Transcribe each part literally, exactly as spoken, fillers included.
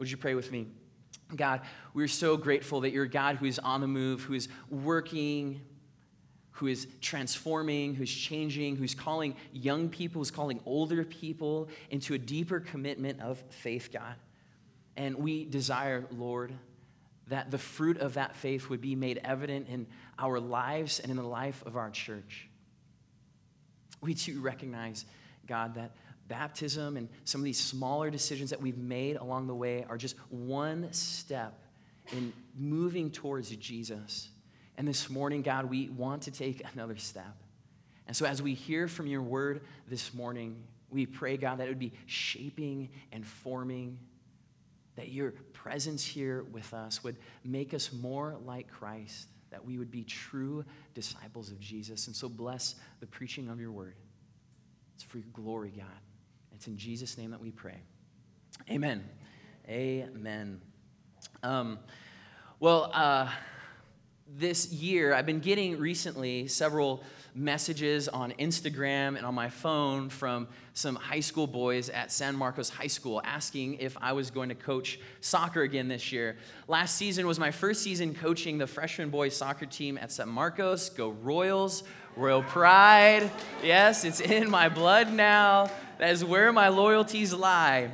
Would you pray with me? God, we're so grateful that you're a God who is on the move, who is working, who is transforming, who's changing, who's calling young people, who's calling older people into a deeper commitment of faith, God. And we desire, Lord, that the fruit of that faith would be made evident in our lives and in the life of our church. We too recognize, God, that baptism and some of these smaller decisions that we've made along the way are just one step in moving towards Jesus. And this morning, God, we want to take another step. And so as we hear from your word this morning, we pray, God, that it would be shaping and forming, that your presence here with us would make us more like Christ, that we would be true disciples of Jesus. And so bless the preaching of your word. It's for your glory, God. It's in Jesus' name that we pray. Amen. Amen. Um, well, uh, this year, I've been getting recently several messages on Instagram and on my phone from some high school boys at San Marcos High School asking if I was going to coach soccer again this year. Last season was my first season coaching the freshman boys soccer team at San Marcos. Go Royals, Royal Pride. Yes, it's in my blood now. That is where my loyalties lie.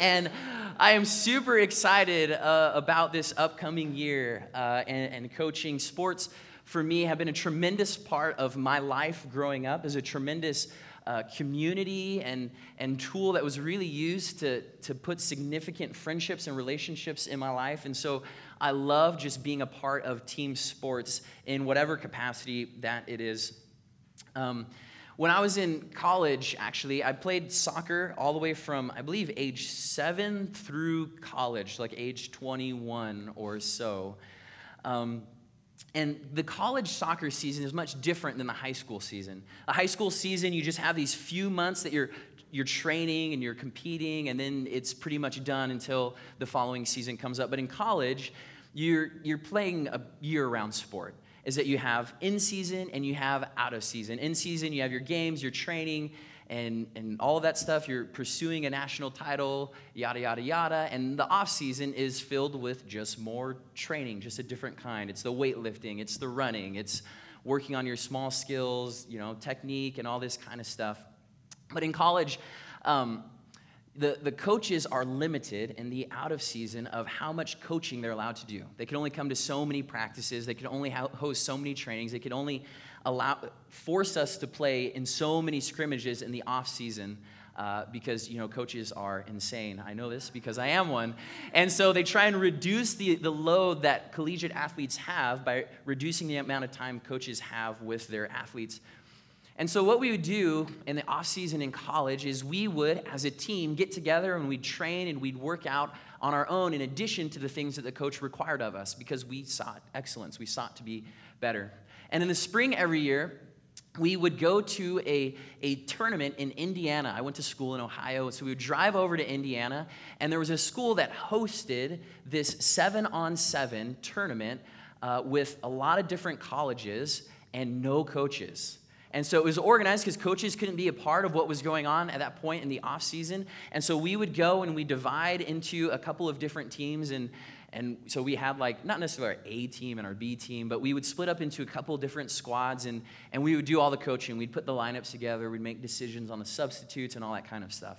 And I am super excited uh, about this upcoming year. Uh, and, and coaching sports, for me, have been a tremendous part of my life growing up, as a tremendous uh, community and, and tool that was really used to, to put significant friendships and relationships in my life. And so I love just being a part of team sports in whatever capacity that it is. Um, When I was in college, actually, I played soccer all the way from, I believe, age seven through college, like age twenty-one or so. Um, and the college soccer season is much different than the high school season. The high school season, you just have these few months that you're you're training and you're competing, and then it's pretty much done until the following season comes up. But in college, you're you're playing a year-round sport. Is that you have in-season and you have out-of-season. In-season, you have your games, your training, and, and all of that stuff. You're pursuing a national title, yada, yada, yada. And the off-season is filled with just more training, just a different kind. It's the weightlifting. It's the running. It's working on your small skills, you know, technique, and all this kind of stuff. But in college, um, The, the coaches are limited in the out-of-season of how much coaching they're allowed to do. They can only come to so many practices. They can only ho- host so many trainings. They can only allow force us to play in so many scrimmages in the off-season uh, because, you know, coaches are insane. I know this because I am one. And so they try and reduce the, the load that collegiate athletes have by reducing the amount of time coaches have with their athletes. And so what we would do in the off-season in college is we would, as a team, get together and we'd train and we'd work out on our own in addition to the things that the coach required of us because we sought excellence. We sought to be better. And in the spring every year, we would go to a, a tournament in Indiana. I went to school in Ohio, so we would drive over to Indiana, and there was a school that hosted this seven-on-seven tournament uh, with a lot of different colleges and no coaches. And so it was organized because coaches couldn't be a part of what was going on at that point in the off season. And so we would go and we divide into a couple of different teams. And, and so we had, like, not necessarily our A team and our B team, but we would split up into a couple different squads. And, and we would do all the coaching. We'd put the lineups together. We'd make decisions on the substitutes and all that kind of stuff.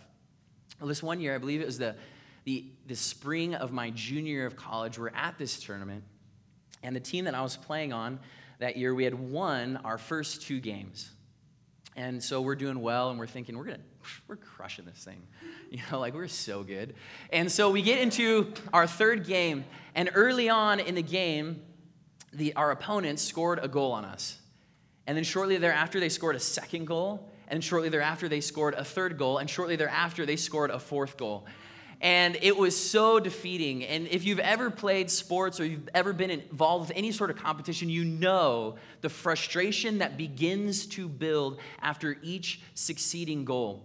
Well, this one year, I believe it was the, the, the spring of my junior year of college, we're at this tournament. And the team that I was playing on that year, we had won our first two games. And so we're doing well, and we're thinking, we're gonna, we're crushing this thing. You know, like, we're so good. And so we get into our third game, and early on in the game, the, our opponents scored a goal on us. And then shortly thereafter, they scored a second goal, and shortly thereafter, they scored a third goal, and shortly thereafter, they scored a fourth goal. And it was so defeating. And if you've ever played sports or you've ever been involved with any sort of competition, you know the frustration that begins to build after each succeeding goal.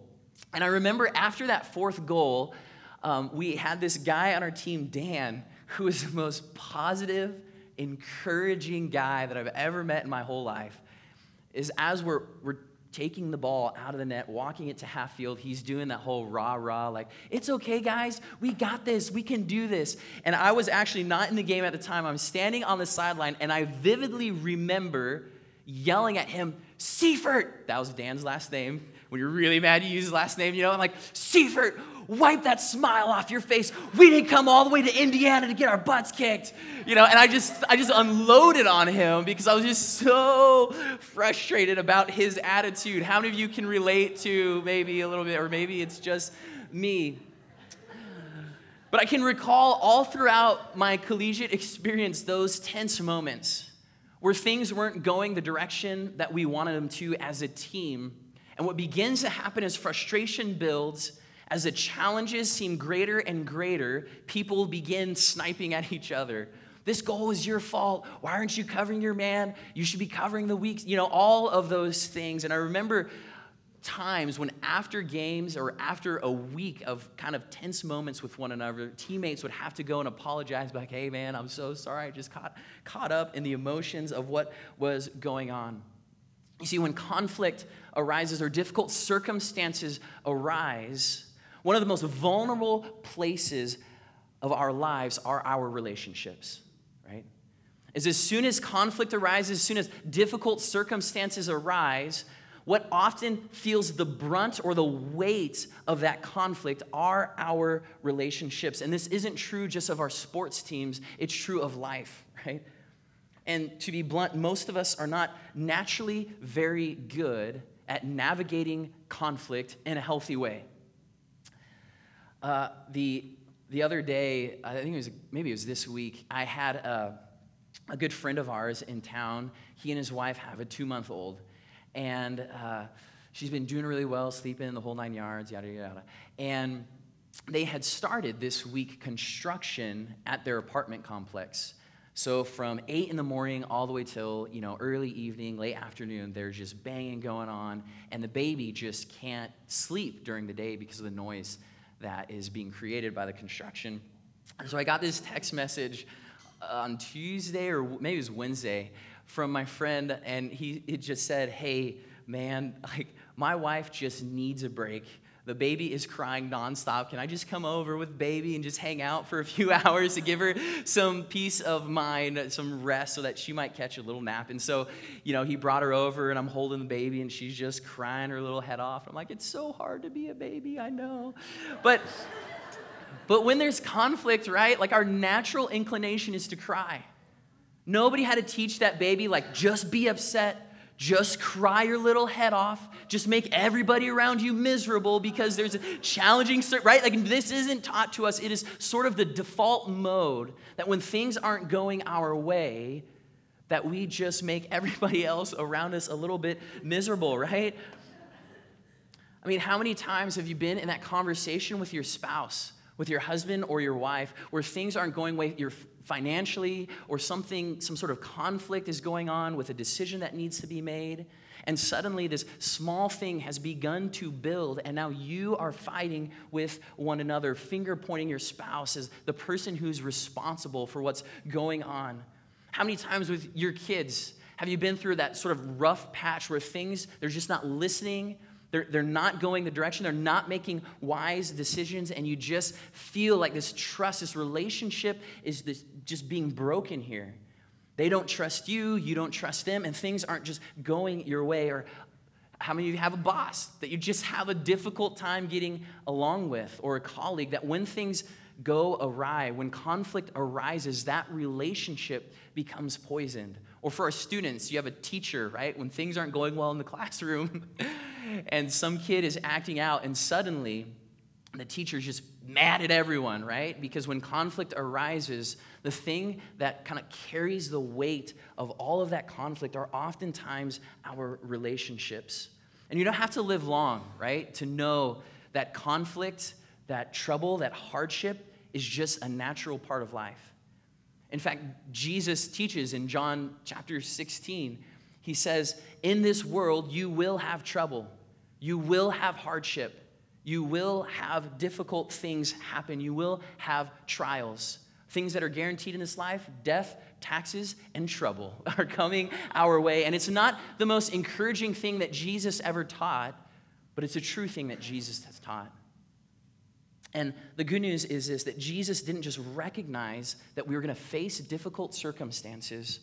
And I remember after that fourth goal, um, we had this guy on our team, Dan, who was the most positive, encouraging guy that I've ever met in my whole life. Is as we're, we're taking the ball out of the net, walking it to half field. He's doing that whole rah-rah, like, it's okay, guys. We got this. We can do this. And I was actually not in the game at the time. I'm standing on the sideline, and I vividly remember yelling at him, Seifert. That was Dan's last name. When you're really mad, you use his last name, you know. I'm like, Seifert, wipe that smile off your face. We didn't come all the way to Indiana to get our butts kicked. You know, and I just I just unloaded on him because I was just so frustrated about his attitude. How many of you can relate to maybe a little bit, or maybe it's just me? But I can recall all throughout my collegiate experience those tense moments where things weren't going the direction that we wanted them to as a team. And what begins to happen is frustration builds. As the challenges seem greater and greater, people begin sniping at each other. This goal is your fault. Why aren't you covering your man? You should be covering the weak. You know, all of those things. And I remember times when after games or after a week of kind of tense moments with one another, teammates would have to go and apologize, like, hey, man, I'm so sorry. I just caught, caught up in the emotions of what was going on. You see, when conflict arises or difficult circumstances arise, one of the most vulnerable places of our lives are our relationships, right? Is as soon as conflict arises, as soon as difficult circumstances arise, what often feels the brunt or the weight of that conflict are our relationships. And this isn't true just of our sports teams. It's true of life, right? And to be blunt, most of us are not naturally very good at navigating conflict in a healthy way. Uh, the the other day, I think it was maybe it was this week, I had a, a good friend of ours in town. He and his wife have a two-month-old, and uh, she's been doing really well, sleeping the whole nine yards, yada, yada, yada. And they had started this week construction at their apartment complex. So from eight in the morning all the way till, you know, early evening, late afternoon, there's just banging going on, and the baby just can't sleep during the day because of the noise that is being created by the construction. And so I got this text message on Tuesday, or maybe it was Wednesday, from my friend, and he it just said, hey, man, like, my wife just needs a break. The baby is crying nonstop. Can I just come over with baby and just hang out for a few hours to give her some peace of mind, some rest, so that she might catch a little nap? And so, you know, he brought her over, and I'm holding the baby, and she's just crying her little head off. I'm like, it's so hard to be a baby, I know. But but when there's conflict, right, like, our natural inclination is to cry. Nobody had to teach that baby, like, just be upset. Just cry your little head off. Just make everybody around you miserable because there's a challenging, right? Like, this isn't taught to us. It is sort of the default mode that when things aren't going our way, that we just make everybody else around us a little bit miserable, right? I mean, how many times have you been in that conversation with your spouse, with your husband or your wife, where things aren't going way your financially, or something, some sort of conflict is going on with a decision that needs to be made, and suddenly this small thing has begun to build, and now you are fighting with one another, finger-pointing your spouse as the person who's responsible for what's going on? How many times with your kids have you been through that sort of rough patch where things, they're just not listening, They're, they're not going the direction, they're not making wise decisions, and you just feel like this trust, this relationship is this, just being broken here. They don't trust you, you don't trust them, and things aren't just going your way. Or how many of you have a boss that you just have a difficult time getting along with, or a colleague that when things go awry, when conflict arises, that relationship becomes poisoned? Or for our students, you have a teacher, right? When things aren't going well in the classroom, and some kid is acting out, and suddenly the teacher's just mad at everyone, right? Because when conflict arises, the thing that kind of carries the weight of all of that conflict are oftentimes our relationships. And you don't have to live long, right, to know that conflict, that trouble, that hardship is just a natural part of life. In fact, Jesus teaches in John chapter sixteen, he says, in this world, you will have trouble. You will have hardship. You will have difficult things happen. You will have trials. Things that are guaranteed in this life, death, taxes, and trouble are coming our way. And it's not the most encouraging thing that Jesus ever taught, but it's a true thing that Jesus has taught. And the good news is this, that Jesus didn't just recognize that we were going to face difficult circumstances,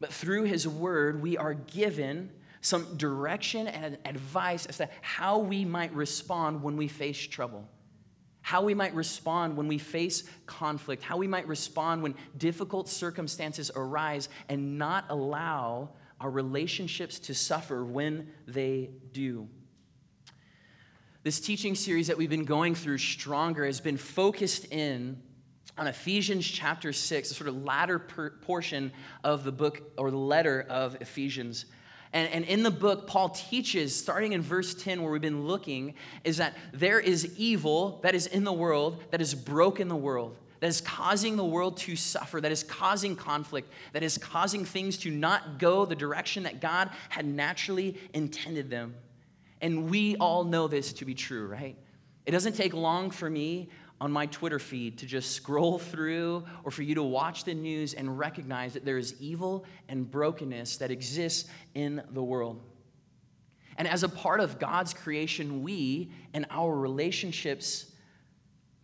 but through his word, we are given some direction and advice as to how we might respond when we face trouble, how we might respond when we face conflict, how we might respond when difficult circumstances arise, and not allow our relationships to suffer when they do. This teaching series that we've been going through, Stronger, has been focused in on Ephesians chapter six, the sort of latter per- portion of the book or the letter of Ephesians. And, and in the book, Paul teaches, starting in verse ten where we've been looking, is that there is evil that is in the world, that has broken the world, that is causing the world to suffer, that is causing conflict, that is causing things to not go the direction that God had naturally intended them. And we all know this to be true, right? It doesn't take long for me on my Twitter feed to just scroll through or for you to watch the news and recognize that there is evil and brokenness that exists in the world. And as a part of God's creation, we and our relationships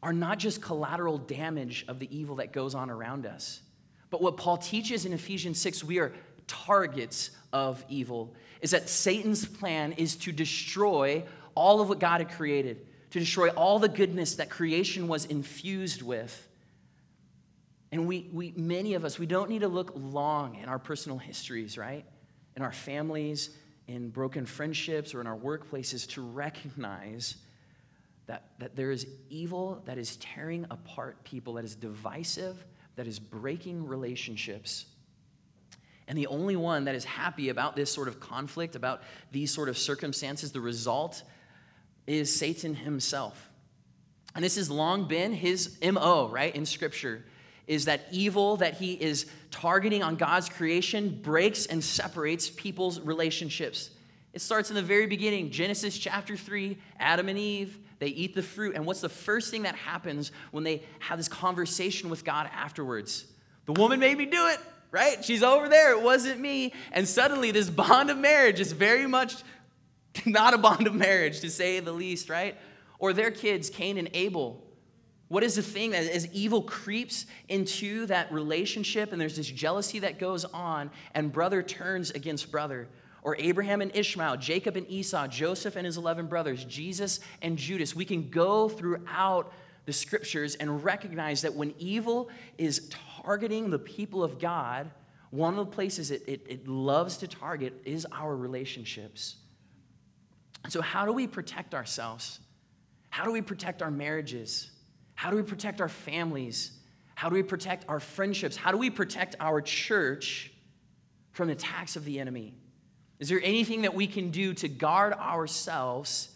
are not just collateral damage of the evil that goes on around us. But what Paul teaches in Ephesians six, we are targets of evil, is that Satan's plan is to destroy all of what God had created, to destroy all the goodness that creation was infused with. And we, we, many of us, we don't need to look long in our personal histories, right? In our families, in broken friendships, or in our workplaces to recognize that, that there is evil that is tearing apart people, that is divisive, that is breaking relationships. And the only one that is happy about this sort of conflict, about these sort of circumstances, the result is Satan himself. And this has long been his M O, right, in Scripture, is that evil that he is targeting on God's creation breaks and separates people's relationships. It starts in the very beginning, Genesis chapter three, Adam and Eve, they eat the fruit. And what's the first thing that happens when they have this conversation with God afterwards? The woman made me do it. Right? She's over there. It wasn't me. And suddenly this bond of marriage is very much not a bond of marriage, to say the least, right? Or their kids, Cain and Abel. What is the thing that as evil creeps into that relationship and there's this jealousy that goes on and brother turns against brother? Or Abraham and Ishmael, Jacob and Esau, Joseph and his eleven brothers, Jesus and Judas. We can go throughout the Scriptures and recognize that when evil is targeting the people of God, one of the places it, it, it loves to target is our relationships. So how do we protect ourselves? How do we protect our marriages? How do we protect our families? How do we protect our friendships? How do we protect our church from the attacks of the enemy? Is there anything that we can do to guard ourselves?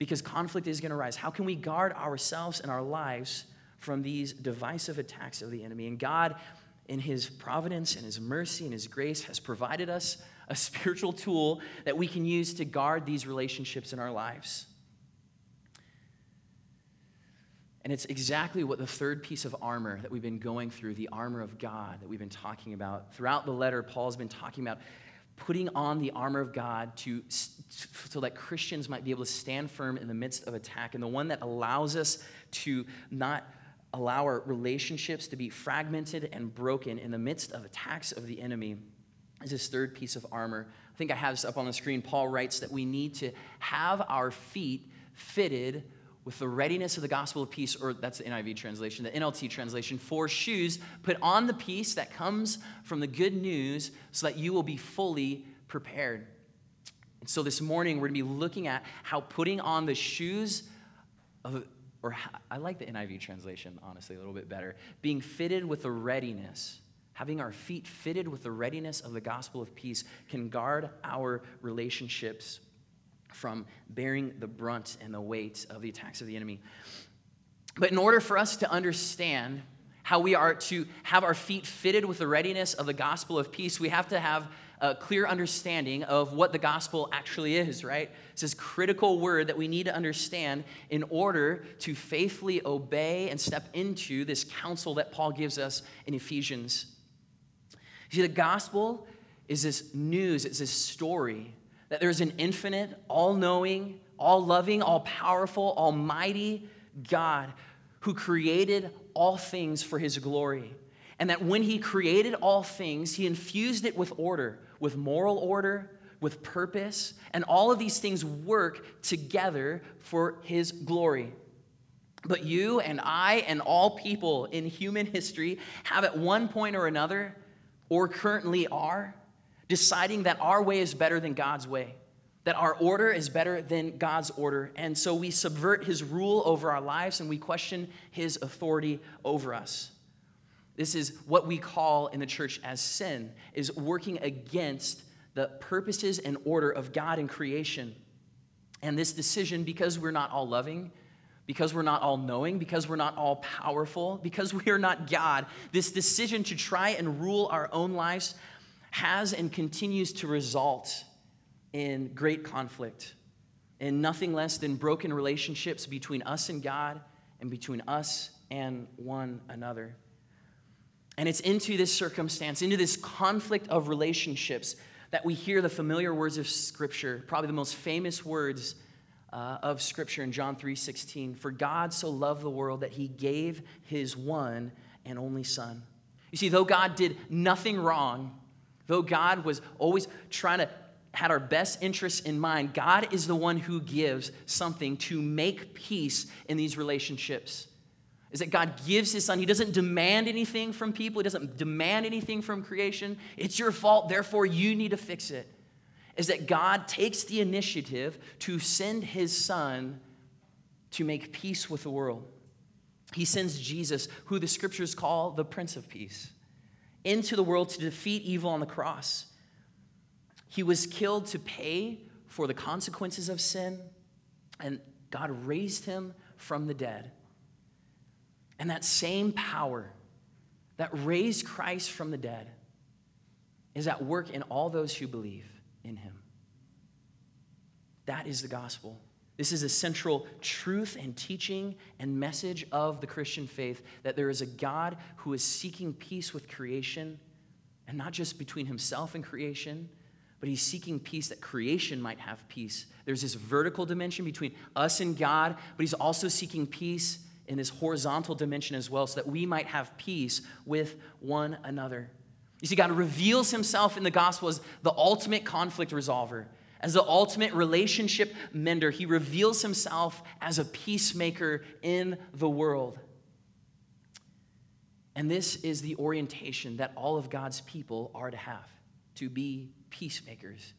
Because conflict is going to rise. How can we guard ourselves and our lives from these divisive attacks of the enemy? And God, in his providence and his mercy and his grace, has provided us a spiritual tool that we can use to guard these relationships in our lives. And it's exactly what the third piece of armor that we've been going through, the armor of God that we've been talking about. Throughout the letter, Paul's been talking about putting on the armor of God to so that Christians might be able to stand firm in the midst of attack. And the one that allows us to not allow our relationships to be fragmented and broken in the midst of attacks of the enemy is this third piece of armor. I think I have this up on the screen. Paul writes that we need to have our feet fitted with the readiness of the gospel of peace, or that's the N I V translation, the N L T translation, for shoes, put on the peace that comes from the good news so that you will be fully prepared. And so this morning, we're going to be looking at how putting on the shoes of, or I like the N I V translation, honestly, a little bit better, being fitted with the readiness, having our feet fitted with the readiness of the gospel of peace can guard our relationships from bearing the brunt and the weight of the attacks of the enemy. But in order for us to understand how we are to have our feet fitted with the readiness of the gospel of peace, we have to have a clear understanding of what the gospel actually is, right? It's this critical word that we need to understand in order to faithfully obey and step into this counsel that Paul gives us in Ephesians. You see, the gospel is this news, it's this story that there's an infinite, all-knowing, all-loving, all-powerful, almighty God who created all things for his glory. And that when he created all things, he infused it with order, with moral order, with purpose, and all of these things work together for his glory. But you and I and all people in human history have at one point or another, or currently are, deciding that our way is better than God's way, that our order is better than God's order. And so we subvert his rule over our lives and we question his authority over us. This is what we call in the church as sin, is working against the purposes and order of God in creation. And this decision, because we're not all loving, because we're not all knowing, because we're not all powerful, because we are not God, this decision to try and rule our own lives has and continues to result in great conflict, in nothing less than broken relationships between us and God and between us and one another. And it's into this circumstance, into this conflict of relationships, that we hear the familiar words of Scripture, probably the most famous words uh, of Scripture in John three sixteen. For God so loved the world that he gave his one and only Son. You see, though God did nothing wrong, though God was always trying to had our best interests in mind, God is the one who gives something to make peace in these relationships. Is that God gives his Son. He doesn't demand anything from people. He doesn't demand anything from creation. It's your fault, therefore you need to fix it. Is that God takes the initiative to send his Son to make peace with the world. He sends Jesus, who the Scriptures call the Prince of Peace, into the world to defeat evil on the cross. He was killed to pay for the consequences of sin, and God raised him from the dead. And that same power that raised Christ from the dead is at work in all those who believe in him. That is the gospel. This is a central truth and teaching and message of the Christian faith, that there is a God who is seeking peace with creation, and not just between himself and creation, but he's seeking peace that creation might have peace. There's this vertical dimension between us and God, but he's also seeking peace in this horizontal dimension as well, so that we might have peace with one another. You see, God reveals himself in the gospel as the ultimate conflict resolver, as the ultimate relationship mender. He reveals himself as a peacemaker in the world. And this is the orientation that all of God's people are to have, to be peacemakers,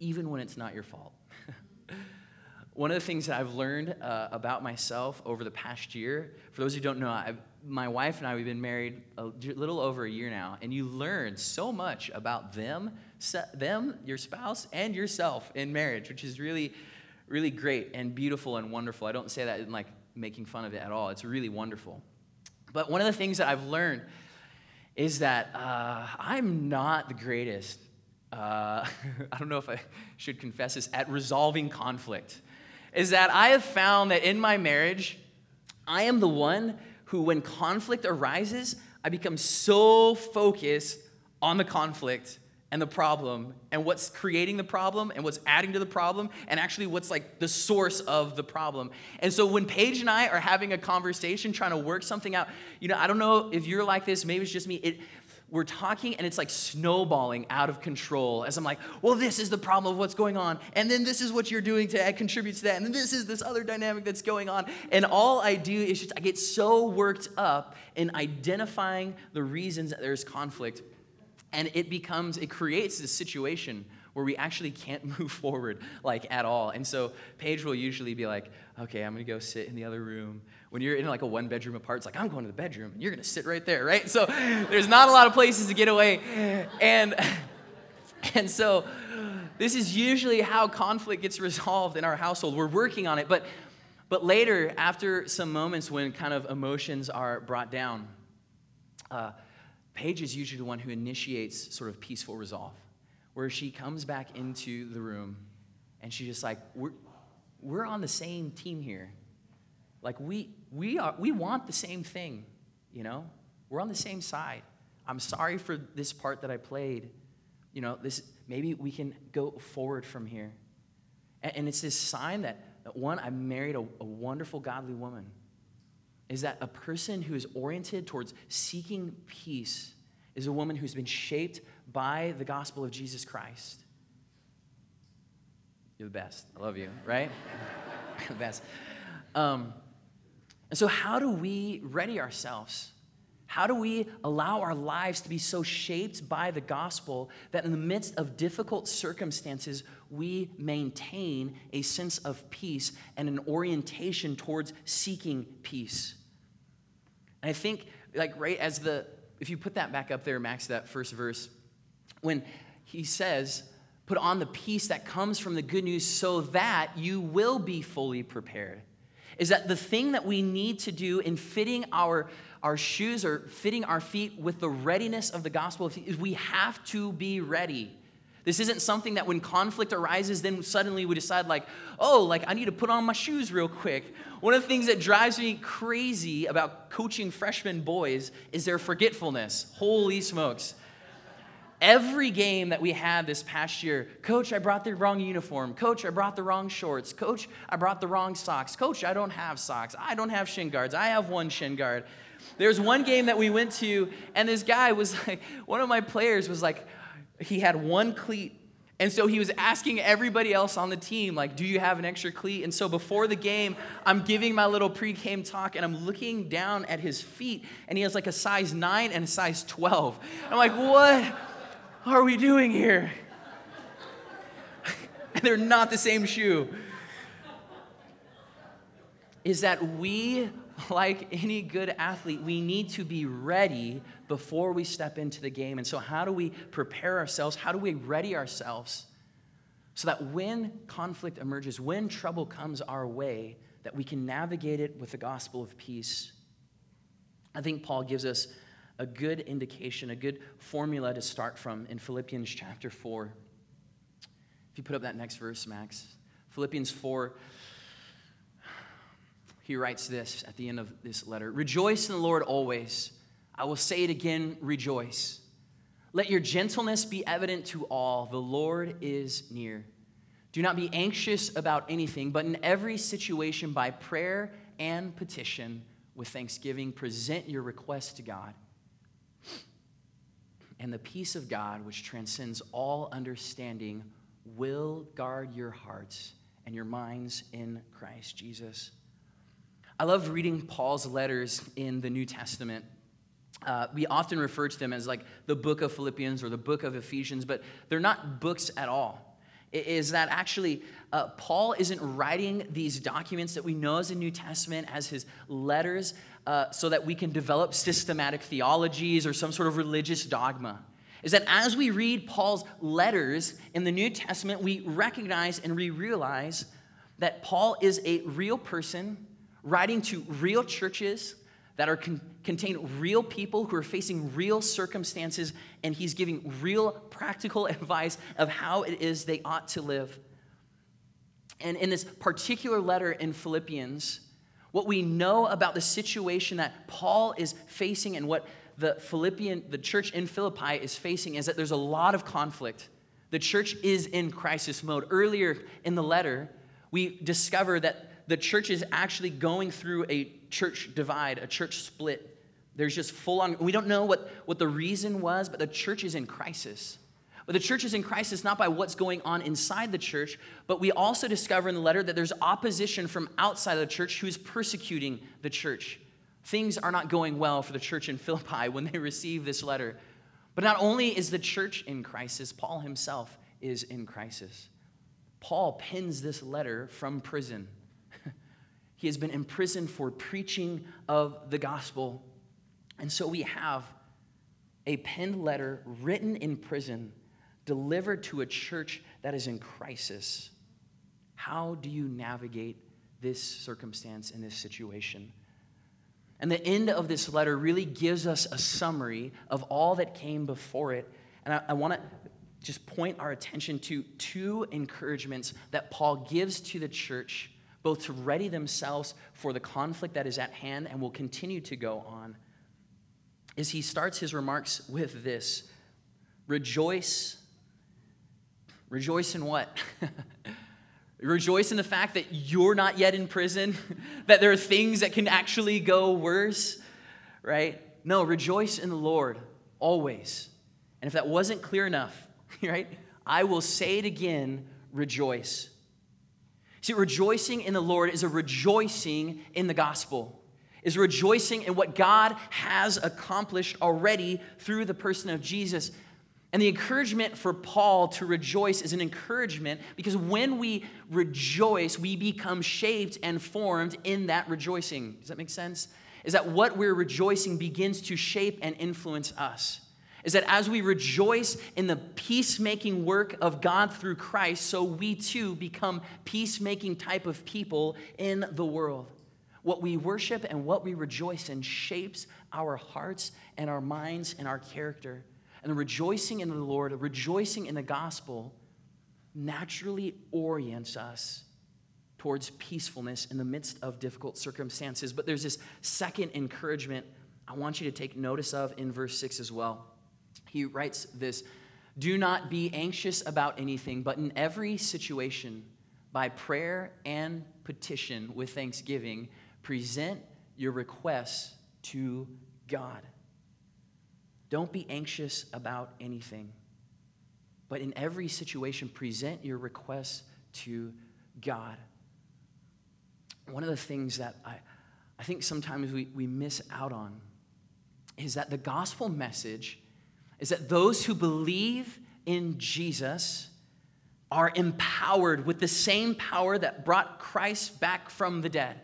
even when it's not your fault. One of the things that I've learned uh, about myself over the past year, for those who don't know, I've, my wife and I, we've been married a little over a year now, and you learn so much about them, se- them, your spouse, and yourself in marriage, which is really, really great and beautiful and wonderful. I don't say that in like making fun of it at all. It's really wonderful. But one of the things that I've learned is that uh, I'm not the greatest. Uh, I don't know if I should confess this, at resolving conflict. Is that I have found that in my marriage, I am the one who, when conflict arises, I become so focused on the conflict and the problem and what's creating the problem and what's adding to the problem and actually what's like the source of the problem. And so when Paige and I are having a conversation, trying to work something out, you know, I don't know if you're like this, maybe it's just me, it, we're talking and it's like snowballing out of control as I'm like, well, this is the problem of what's going on. And then this is what you're doing to contribute to that. And then this is this other dynamic that's going on. And all I do is just, I get so worked up in identifying the reasons that there's conflict. And it becomes, it creates this situation where we actually can't move forward, like, at all. And so Paige will usually be like, okay, I'm going to go sit in the other room. When you're in, like, a one-bedroom apartment, it's like, I'm going to the bedroom, and you're going to sit right there, right? So there's not a lot of places to get away. And, and so this is usually how conflict gets resolved in our household. We're working on it. But, but later, after some moments when kind of emotions are brought down, uh, Paige is usually the one who initiates sort of peaceful resolve. where she comes back into the room and she's just like, we're, we're on the same team here. Like, we we are we want the same thing, you know? We're on the same side. I'm sorry for this part that I played. You know, this maybe we can go forward from here. And, and it's this sign that, that one, I married a, a wonderful, godly woman, is that a person who is oriented towards seeking peace is a woman who's been shaped by the gospel of Jesus Christ. You're the best. I love you, right? You're the best. Um, and so how do we ready ourselves? How do we allow our lives to be so shaped by the gospel that in the midst of difficult circumstances, we maintain a sense of peace and an orientation towards seeking peace? And I think, like, right as the, if you put that back up there, Max, that first verse, when he says, put on the peace that comes from the good news so that you will be fully prepared. Is that the thing that we need to do in fitting our, our shoes or fitting our feet with the readiness of the gospel is we have to be ready. This isn't something that when conflict arises, then suddenly we decide like, oh, like I need to put on my shoes real quick. One of the things that drives me crazy about coaching freshman boys is their forgetfulness. Holy smokes. Every game that we had this past year, coach, I brought the wrong uniform. Coach, I brought the wrong shorts. Coach, I brought the wrong socks. Coach, I don't have socks. I don't have shin guards. I have one shin guard. There's one game that we went to, and this guy was like, one of my players was like, he had one cleat. And so he was asking everybody else on the team, like, do you have an extra cleat? And so before the game, I'm giving my little pregame talk, and I'm looking down at his feet, and he has like a size nine and a size twelve. I'm like, what? What are we doing here? They're not the same shoe. Is that we, like any good athlete, we need to be ready before we step into the game. And so how do we prepare ourselves? How do we ready ourselves so that when conflict emerges, when trouble comes our way, that we can navigate it with the gospel of peace? I think Paul gives us a good indication, a good formula to start from in Philippians chapter four. If you put up that next verse, Max. Philippians four, he writes this at the end of this letter. Rejoice in the Lord always. I will say it again, rejoice. Let your gentleness be evident to all. The Lord is near. Do not be anxious about anything, but in every situation by prayer and petition with thanksgiving, present your requests to God. And the peace of God, which transcends all understanding, will guard your hearts and your minds in Christ Jesus. I love reading Paul's letters in the New Testament. Uh, we often refer to them as like the book of Philippians or the book of Ephesians, but they're not books at all. It is that actually uh, Paul isn't writing these documents that we know as the New Testament as his letters, Uh, so that we can develop systematic theologies or some sort of religious dogma, is that as we read Paul's letters in the New Testament, we recognize and we realize that Paul is a real person writing to real churches that are con- contain real people who are facing real circumstances, and he's giving real practical advice of how it is they ought to live. And in this particular letter in Philippians, what we know about the situation that Paul is facing and what the Philippian, the church in Philippi is facing is that there's a lot of conflict. The church is in crisis mode. Earlier in the letter, we discover that the church is actually going through a church divide, a church split. There's just full on, we don't know what, what the reason was, but the church is in crisis. But the church is in crisis not by what's going on inside the church, but we also discover in the letter that there's opposition from outside the church who's persecuting the church. Things are not going well for the church in Philippi when they receive this letter. But not only is the church in crisis, Paul himself is in crisis. Paul pens this letter from prison. He has been imprisoned for preaching of the gospel. And so we have a penned letter written in prison, delivered to a church that is in crisis. How do you navigate this circumstance and this situation? And the end of this letter really gives us a summary of all that came before it. And I, I want to just point our attention to two encouragements that Paul gives to the church, both to ready themselves for the conflict that is at hand and will continue to go on, is he starts his remarks with this: rejoice. Rejoice in what? Rejoice in the fact that you're not yet in prison, that there are things that can actually go worse, right? No, rejoice in the Lord always. And if that wasn't clear enough, right, I will say it again, rejoice. See, rejoicing in the Lord is a rejoicing in the gospel, is rejoicing in what God has accomplished already through the person of Jesus. And the encouragement for Paul to rejoice is an encouragement because when we rejoice, we become shaped and formed in that rejoicing. Does that make sense? Is that what we're rejoicing begins to shape and influence us. Is that as we rejoice in the peacemaking work of God through Christ, so we too become peacemaking type of people in the world. What we worship and what we rejoice in shapes our hearts and our minds and our character. And the rejoicing in the Lord, rejoicing in the gospel, naturally orients us towards peacefulness in the midst of difficult circumstances. But there's this second encouragement I want you to take notice of in verse six as well. He writes this: do not be anxious about anything, but in every situation, by prayer and petition with thanksgiving, present your requests to God. Don't be anxious about anything, but in every situation, present your requests to God. One of the things that I, I think sometimes we, we miss out on is that the gospel message is that those who believe in Jesus are empowered with the same power that brought Christ back from the dead.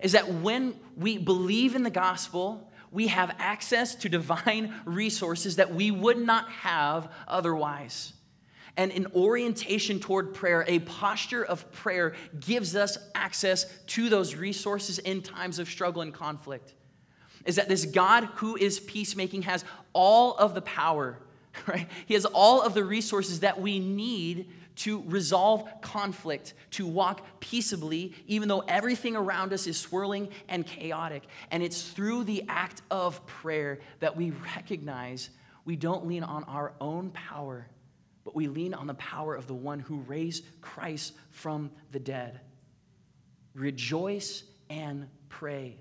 Is that when we believe in the gospel, we have access to divine resources that we would not have otherwise. And an orientation toward prayer, a posture of prayer, gives us access to those resources in times of struggle and conflict. Is that this God who is peacemaking has all of the power, right? He has all of the resources that we need to resolve conflict, to walk peaceably, even though everything around us is swirling and chaotic. And it's through the act of prayer that we recognize we don't lean on our own power, but we lean on the power of the one who raised Christ from the dead. Rejoice and pray.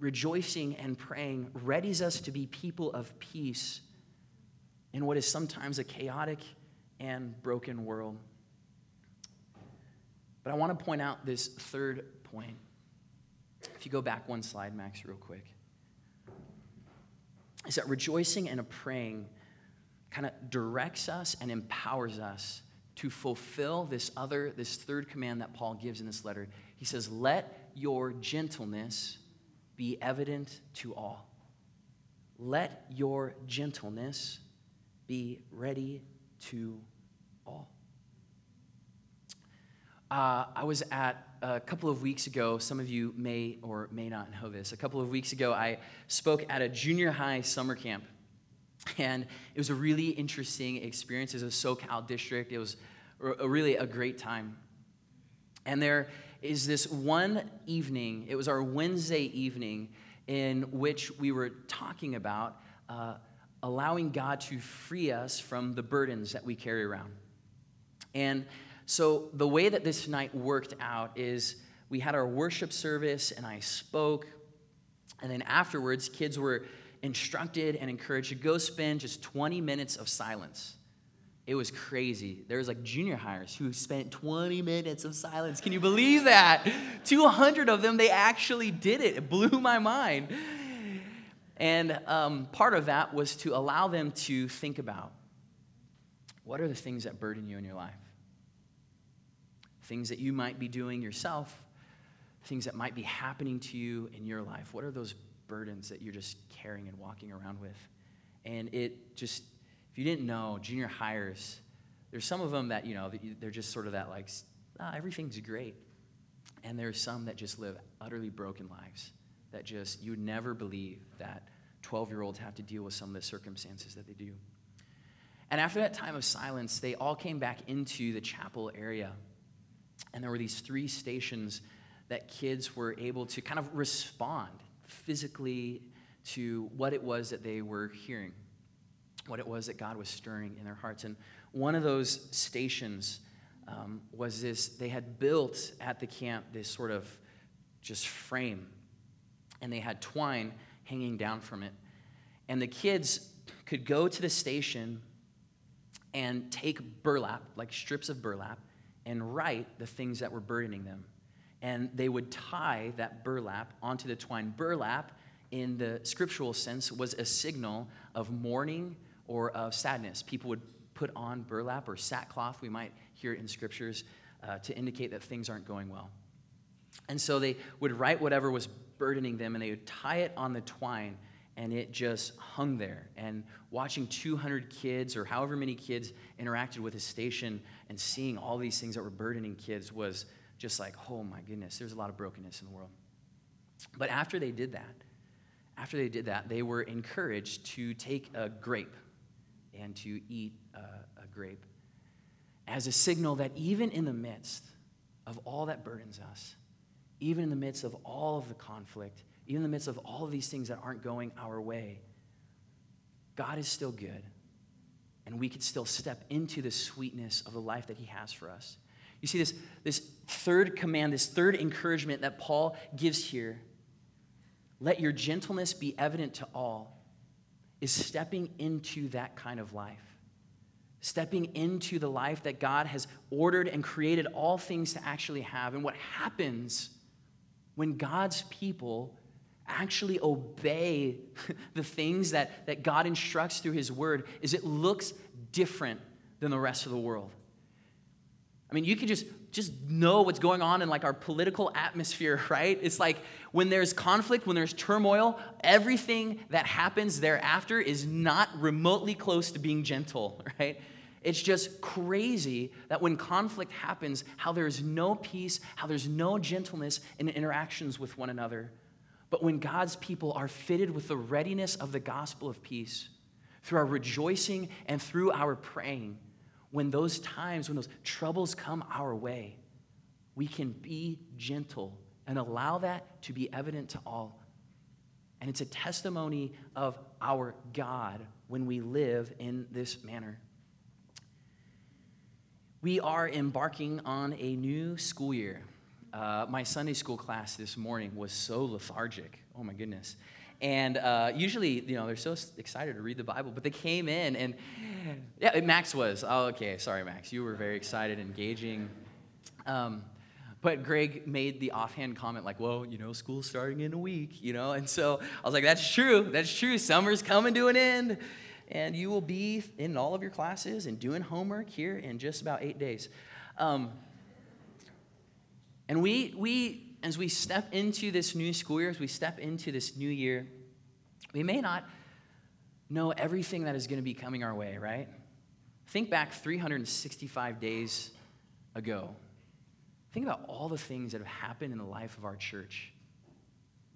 Rejoicing and praying readies us to be people of peace in what is sometimes a chaotic and broken world. But I want to point out this third point. If you go back one slide, Max, real quick, is that rejoicing and a praying kind of directs us and empowers us to fulfill this other, this third command that Paul gives in this letter. He says, "Let your gentleness be evident to all. Let your gentleness be ready to all." Uh, I was at a couple of weeks ago, some of you may or may not know this, a couple of weeks ago I spoke at a junior high summer camp, and it was a really interesting experience. It was a SoCal district. It was a really a great time. And there is this one evening, it was our Wednesday evening, in which we were talking about uh, allowing God to free us from the burdens that we carry around. And so the way that this night worked out is we had our worship service, and I spoke, and then afterwards, kids were instructed and encouraged to go spend just twenty minutes of silence. It was crazy. There was like junior hires who spent twenty minutes of silence. Can you believe that? two hundred of them, they actually did it. It blew my mind. And um, part of that was to allow them to think about, what are the things that burden you in your life? Things that you might be doing yourself, things that might be happening to you in your life. What are those burdens that you're just carrying and walking around with? And it just, if you didn't know, junior hires, there's some of them that, you know, they're just sort of that like, ah, everything's great. And there's some that just live utterly broken lives. That just, you would never believe that twelve-year-olds have to deal with some of the circumstances that they do. And after that time of silence, they all came back into the chapel area. And there were these three stations that kids were able to kind of respond physically to what it was that they were hearing, what it was that God was stirring in their hearts. And one of those stations um, was this, they had built at the camp this sort of just frame, and they had twine hanging down from it. And the kids could go to the station and take burlap, like strips of burlap, and write the things that were burdening them. And they would tie that burlap onto the twine. Burlap, in the scriptural sense, was a signal of mourning or of sadness. People would put on burlap or sackcloth, we might hear it in scriptures, uh, to indicate that things aren't going well. And so they would write whatever was burdening them, and they would tie it on the twine, and it just hung there. And watching two hundred kids or however many kids interacted with a station and seeing all these things that were burdening kids was just like, oh my goodness, there's a lot of brokenness in the world. But after they did that, after they did that, they were encouraged to take a grape and to eat a, a grape as a signal that even in the midst of all that burdens us, even in the midst of all of the conflict, even in the midst of all of these things that aren't going our way, God is still good, and we can still step into the sweetness of the life that he has for us. You see, this, this third command, this third encouragement that Paul gives here, let your gentleness be evident to all, is stepping into that kind of life, stepping into the life that God has ordered and created all things to actually have. And what happens when God's people actually obey the things that, that God instructs through his word is it looks different than the rest of the world. I mean, you can just, just know what's going on in like our political atmosphere, right? It's like when there's conflict, when there's turmoil, everything that happens thereafter is not remotely close to being gentle, right? It's just crazy that when conflict happens, how there's no peace, how there's no gentleness in interactions with one another. But when God's people are fitted with the readiness of the gospel of peace, through our rejoicing and through our praying, when those times, when those troubles come our way, we can be gentle and allow that to be evident to all. And it's a testimony of our God when we live in this manner. We are embarking on a new school year. Uh, my Sunday school class this morning was so lethargic. Oh my goodness. And uh, usually, you know, they're so excited to read the Bible, but they came in and, yeah, Max was. Oh, okay, sorry, Max. You were very excited, engaging. Um, but Greg made the offhand comment like, well, you know, school's starting in a week, you know. And so I was like, that's true. That's true. Summer's coming to an end. And you will be in all of your classes and doing homework here in just about eight days. Um, and we we... As we step into this new school year, as we step into this new year, we may not know everything that is going to be coming our way, right? Think back three hundred sixty-five days ago. Think about all the things that have happened in the life of our church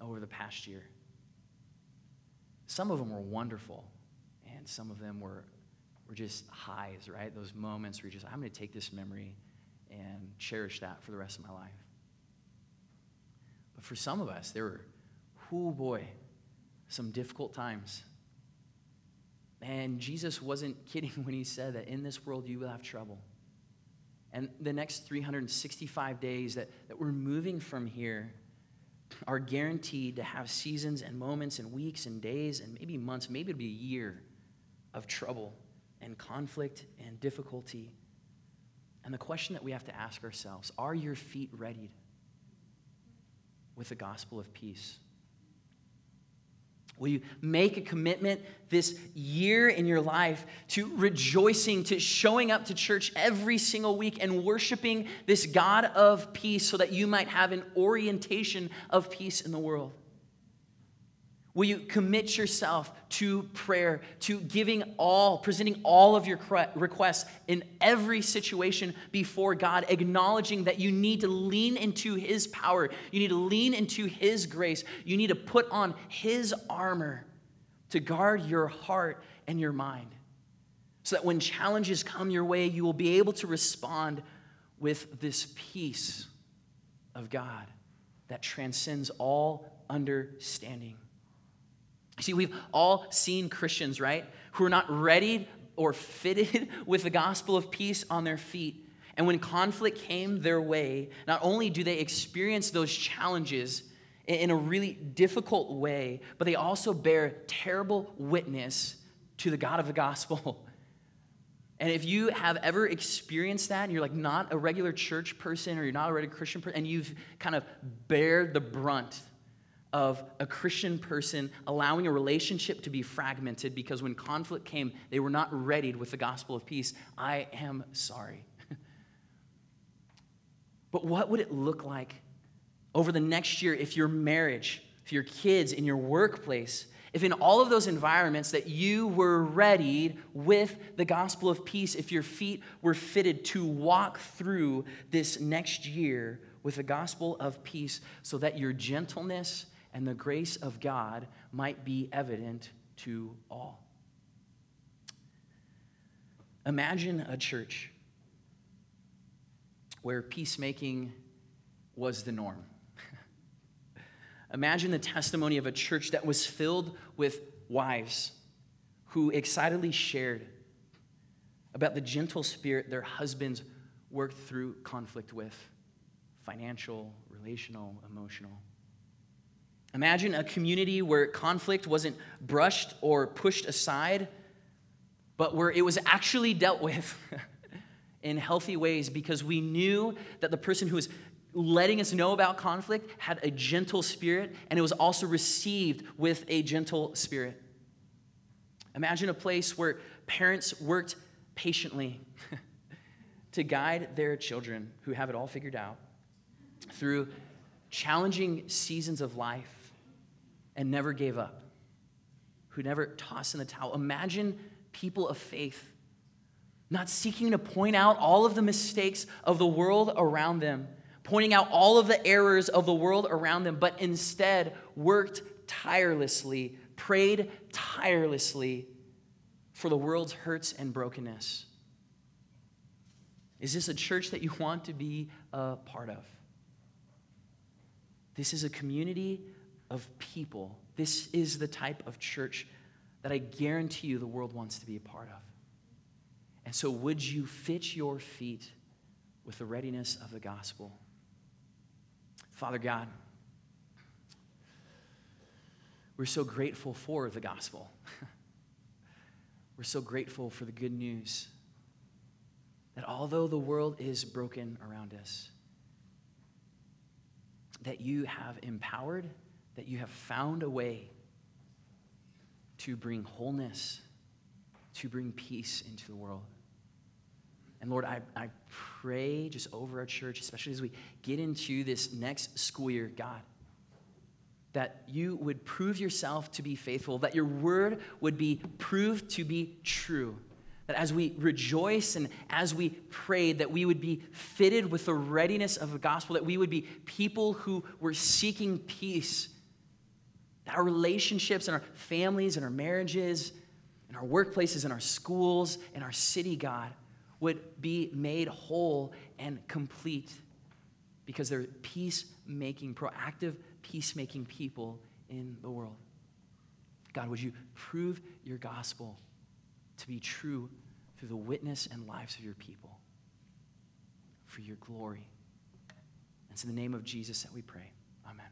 over the past year. Some of them were wonderful, and some of them were, were just highs, right? Those moments where you're just, I'm going to take this memory and cherish that for the rest of my life. For some of us, there were, oh boy, some difficult times. And Jesus wasn't kidding when he said that in this world you will have trouble. And the next three hundred sixty-five days that, that we're moving from here are guaranteed to have seasons and moments and weeks and days and maybe months, maybe it'll be a year of trouble and conflict and difficulty. And the question that we have to ask ourselves, are your feet readied with the gospel of peace? Will you make a commitment this year in your life to rejoicing, to showing up to church every single week and worshiping this God of peace so that you might have an orientation of peace in the world? Will you commit yourself to prayer, to giving all, presenting all of your requests in every situation before God, acknowledging that you need to lean into his power, you need to lean into his grace, you need to put on his armor to guard your heart and your mind? so that when challenges come your way, you will be able to respond with this peace of God that transcends all understanding. See, we've all seen Christians, right, who are not ready or fitted with the gospel of peace on their feet. And when conflict came their way, not only do they experience those challenges in a really difficult way, but they also bear terrible witness to the God of the gospel. And if you have ever experienced that and you're like not a regular church person or you're not a regular Christian person and you've kind of bared the brunt of a Christian person allowing a relationship to be fragmented because when conflict came, they were not readied with the gospel of peace, I am sorry. But what would it look like over the next year if your marriage, if your kids, in your workplace, if in all of those environments that you were readied with the gospel of peace, if your feet were fitted to walk through this next year with the gospel of peace so that your gentleness and the grace of God might be evident to all? Imagine a church where peacemaking was the norm. Imagine the testimony of a church that was filled with wives who excitedly shared about the gentle spirit their husbands worked through conflict with, financial, relational, emotional. Imagine a community where conflict wasn't brushed or pushed aside, but where it was actually dealt with in healthy ways because we knew that the person who was letting us know about conflict had a gentle spirit, and it was also received with a gentle spirit. Imagine a place where parents worked patiently to guide their children who have it all figured out through challenging seasons of life and never gave up, who never tossed in the towel. Imagine people of faith not seeking to point out all of the mistakes of the world around them, pointing out all of the errors of the world around them, but instead worked tirelessly, prayed tirelessly for the world's hurts and brokenness. Is this a church that you want to be a part of? This is a community of people. This is the type of church that I guarantee you the world wants to be a part of. And so would you fit your feet with the readiness of the gospel? Father God, we're so grateful for the gospel. We're so grateful for the good news that although the world is broken around us, that you have empowered, that you have found a way to bring wholeness, to bring peace into the world. And Lord, I, I pray just over our church, especially as we get into this next school year, God, that you would prove yourself to be faithful, that your word would be proved to be true, that as we rejoice and as we pray, that we would be fitted with the readiness of the gospel, that we would be people who were seeking peace, that our relationships and our families and our marriages and our workplaces and our schools and our city, God, would be made whole and complete because they're peacemaking, proactive peacemaking people in the world. God, would you prove your gospel to be true through the witness and lives of your people for your glory? It's in the name of Jesus that we pray. Amen.